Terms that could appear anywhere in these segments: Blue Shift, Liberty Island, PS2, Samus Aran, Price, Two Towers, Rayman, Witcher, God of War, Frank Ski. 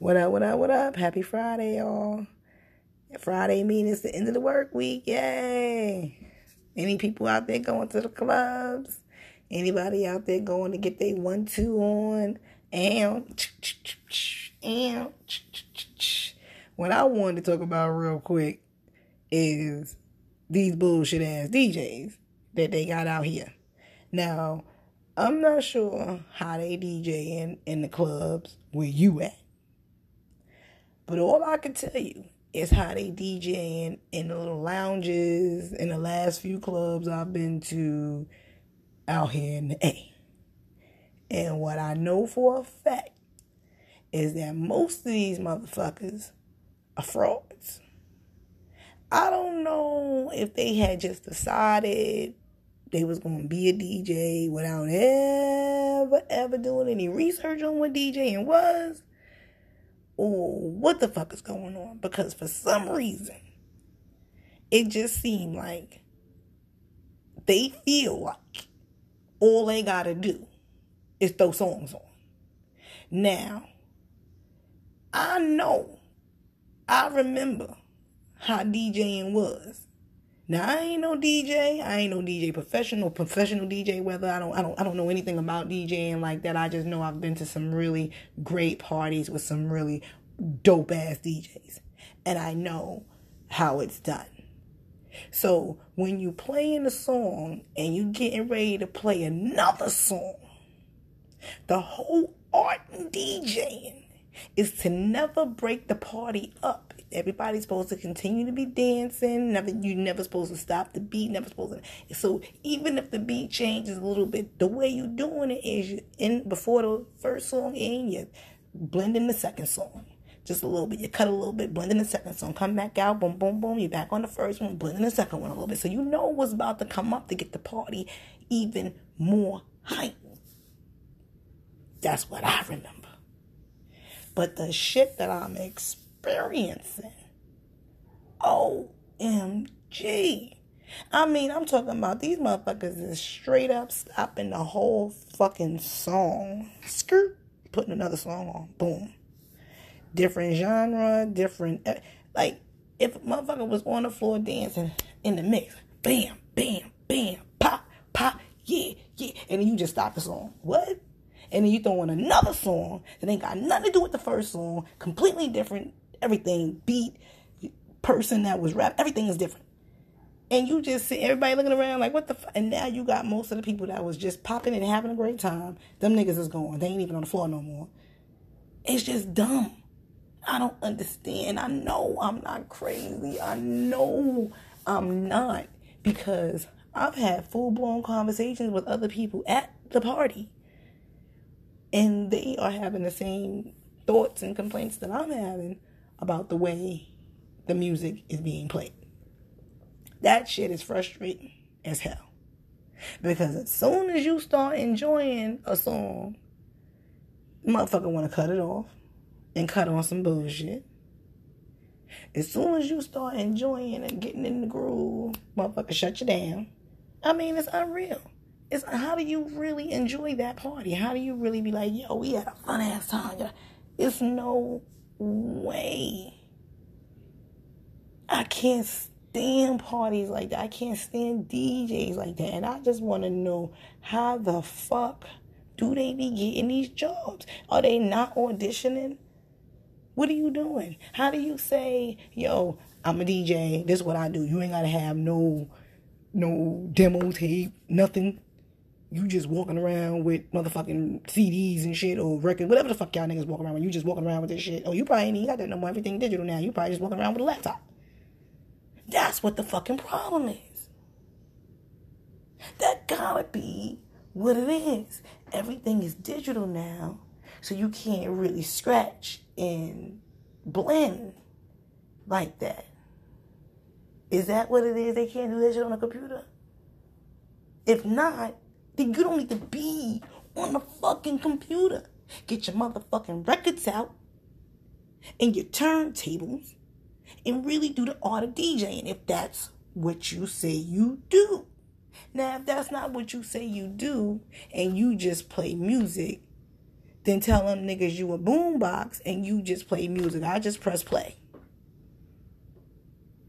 What up, what up, what up? Happy Friday, y'all. Friday means it's the end of the work week. Yay. Any people out there going to the clubs? Anybody out there going to get their 1-2 on? And what I wanted to talk about real quick is these bullshit ass DJs that they got out here. Now, I'm not sure how they DJ in the clubs where you at. But all I can tell you is how they DJing in the little lounges in the last few clubs I've been to out here in the A. And what I know for a fact is that most of these motherfuckers are frauds. I don't know if they had just decided they was going to be a DJ without ever doing any research on what DJing was. Or what the fuck is going on? Because for some reason, it just seemed like they feel like all they gotta do is throw songs on. Now, I remember how DJing was. Now, I ain't no DJ professional DJ, whether I don't know anything about DJing like that. I just know I've been to some really great parties with some really dope ass DJs. And I know how it's done. So when you playing a song and you getting ready to play another song, the whole art in DJing is to never break the party up. Everybody's supposed to continue to be dancing. You're never supposed to stop the beat. So even if the beat changes a little bit, the way you're doing it is before the first song ends, you're blending the second song. Just a little bit. You cut a little bit, blending the second song. Come back out, boom, boom, boom. You're back on the first one, blending the second one a little bit. So you know what's about to come up to get the party even more hype. That's what I remember. But the shit that I'm experiencing. OMG. I mean, I'm talking about these motherfuckers is straight up stopping the whole fucking song. Skirt. Putting another song on. Boom. Different genre. Different. Like, if a motherfucker was on the floor dancing in the mix. Bam, bam, bam. Pop, pop. Yeah, yeah. And then you just stop the song. What? And then you throw in another song that ain't got nothing to do with the first song. Completely different. Everything, beat, person that was rap, everything is different. And you just see everybody looking around like, what the fuck? And now you got most of the people that was just popping and having a great time. Them niggas is gone. They ain't even on the floor no more. It's just dumb. I don't understand. I know I'm not crazy. I know I'm not. Because I've had full-blown conversations with other people at the party. And they are having the same thoughts and complaints that I'm having about the way the music is being played. That shit is frustrating as hell. Because as soon as you start enjoying a song, motherfucker want to cut it off and cut on some bullshit. As soon as you start enjoying and getting in the groove, motherfucker shut you down. I mean, it's unreal. It's how do you really enjoy that party? How do you really be like, yo, we had a fun ass time? It's no way. I can't stand parties like that. I can't stand DJs like that. And I just want to know, how the fuck do they be getting these jobs? Are they not auditioning? What are you doing? How do you say, yo, I'm a DJ. This is what I do. You ain't got to have no demo tape, nothing. You just walking around with motherfucking CDs and shit or records, whatever the fuck y'all niggas walking around with. You just walking around with this shit. Oh, you probably ain't even got that no more. Everything digital now. You probably just walking around with a laptop. That's what the fucking problem is. That gotta be what it is. Everything is digital now, so you can't really scratch and blend like that. Is that what it is? They can't do that shit on a computer? If not, then you don't need to be on the fucking computer. Get your motherfucking records out and your turntables and really do the art of DJing if that's what you say you do. Now, if that's not what you say you do and you just play music than tell them niggas you a boombox and you just play music. I just press play.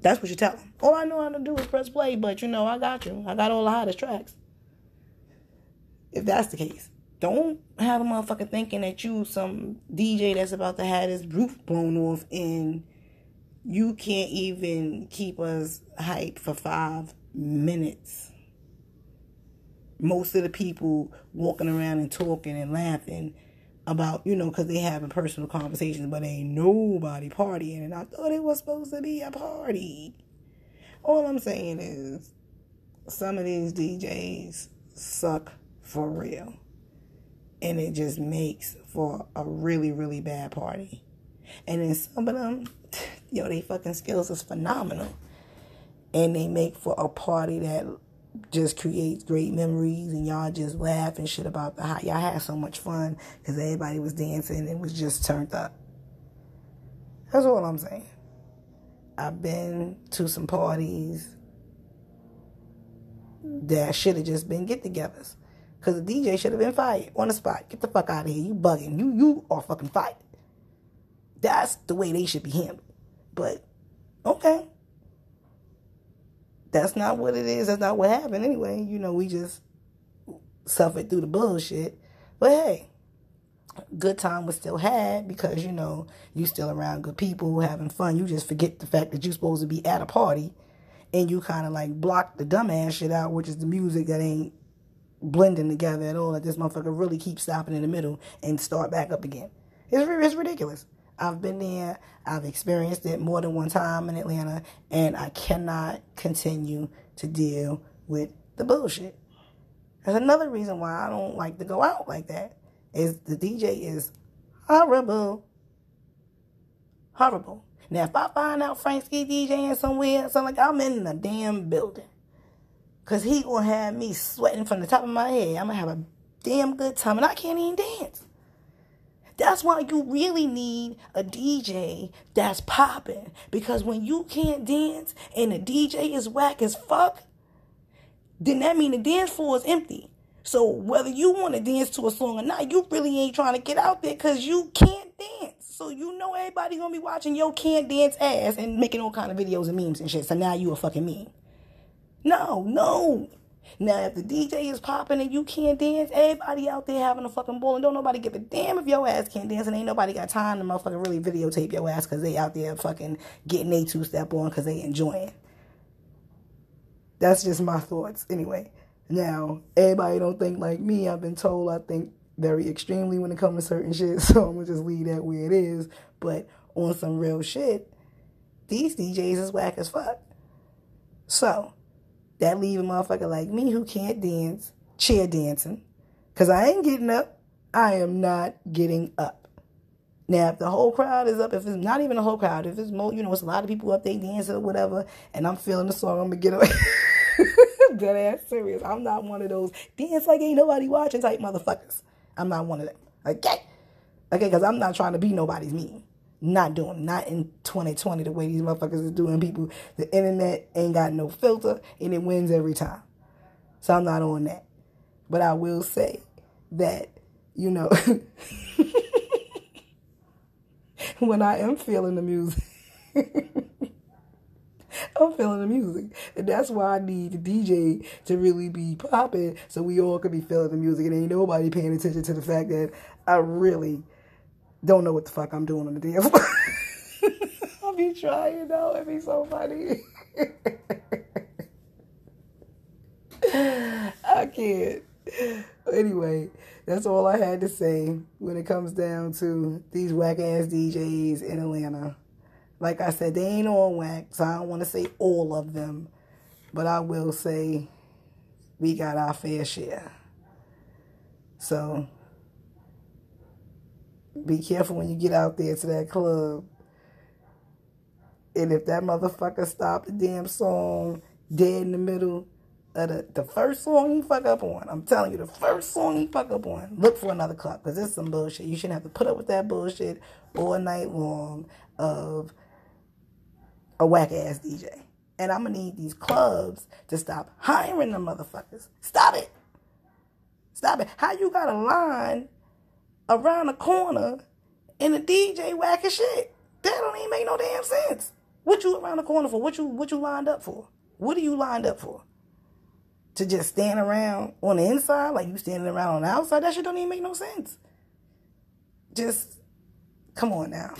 That's what you tell them. All I know how to do is press play, but you know, I got you. I got all the hottest tracks. If that's the case, don't have a motherfucker thinking that you some DJ that's about to have his roof blown off and you can't even keep us hype for 5 minutes. Most of the people walking around and talking and laughing about, you know, because they having personal conversations, but ain't nobody partying. And I thought it was supposed to be a party. All I'm saying is some of these DJs suck for real. And it just makes for a really, really bad party. And then some of them, yo, they fucking skills is phenomenal. And they make for a party that just creates great memories, and y'all just laugh and shit about how y'all had so much fun because everybody was dancing and it was just turned up. That's all I'm saying. I've been to some parties that should have just been get-togethers because the DJ should have been fired on the spot. Get the fuck out of here. You bugging. You are fucking fired. That's the way they should be handled. But, okay. That's not what it is. That's not what happened anyway. You know, we just suffered through the bullshit. But hey, good time was still had because, you know, you still around good people having fun. You just forget the fact that you're supposed to be at a party and you kind of like block the dumbass shit out, which is the music that ain't blending together at all. That this motherfucker really keeps stopping in the middle and start back up again. It's ridiculous. I've been there, I've experienced it more than one time in Atlanta, and I cannot continue to deal with the bullshit. That's another reason why I don't like to go out like that, is the DJ is horrible. Horrible. Now, if I find out Frank Ski DJing somewhere, so like I'm in the damn building, because he gonna have me sweating from the top of my head. I'm going to have a damn good time, and I can't even dance. That's why you really need a DJ that's popping. Because when you can't dance and the DJ is whack as fuck, then that means the dance floor is empty. So whether you want to dance to a song or not, you really ain't trying to get out there because you can't dance. So you know everybody's going to be watching your can't dance ass and making all kind of videos and memes and shit. So now you a fucking meme. No. Now, if the DJ is popping and you can't dance, everybody out there having a fucking ball, and don't nobody give a damn if your ass can't dance, and ain't nobody got time to motherfucking really videotape your ass because they out there fucking getting they two-step on because they enjoying. That's just my thoughts anyway. Now, everybody don't think like me. I've been told I think very extremely when it comes to certain shit, so I'm going to just leave that where it is. But on some real shit, these DJs is whack as fuck. So that leave a motherfucker like me who can't dance, chair dancing. Because I ain't getting up. I am not getting up. Now, if the whole crowd is up, if it's not even the whole crowd, if it's more, you know, it's a lot of people up there dancing or whatever, and I'm feeling the song, I'm going to get up. Dead ass serious. I'm not one of those dance like ain't nobody watching type motherfuckers. I'm not one of them. Okay, because I'm not trying to be nobody's meme. Not in 2020 the way these motherfuckers is doing people. The internet ain't got no filter and it wins every time. So I'm not on that. But I will say that, you know, when I am feeling the music, I'm feeling the music. And that's why I need the DJ to really be popping so we all could be feeling the music. And ain't nobody paying attention to the fact that I really don't know what the fuck I'm doing on the damn floor. I'll be trying though. It'd be so funny. I can't. Anyway, that's all I had to say when it comes down to these whack ass DJs in Atlanta. Like I said, they ain't all whack, so I don't want to say all of them. But I will say we got our fair share. So be careful when you get out there to that club. And if that motherfucker stopped the damn song dead in the middle of the first song he fuck up on, I'm telling you, the first song he fuck up on, look for another club because this is some bullshit. You shouldn't have to put up with that bullshit all night long of a whack-ass DJ. And I'm going to need these clubs to stop hiring them motherfuckers. Stop it. How you got a line around the corner and the DJ whacking shit. That don't even make no damn sense. What you around the corner for? What you lined up for? What are you lined up for? To just stand around on the inside like you standing around on the outside? That shit don't even make no sense. Just, come on now.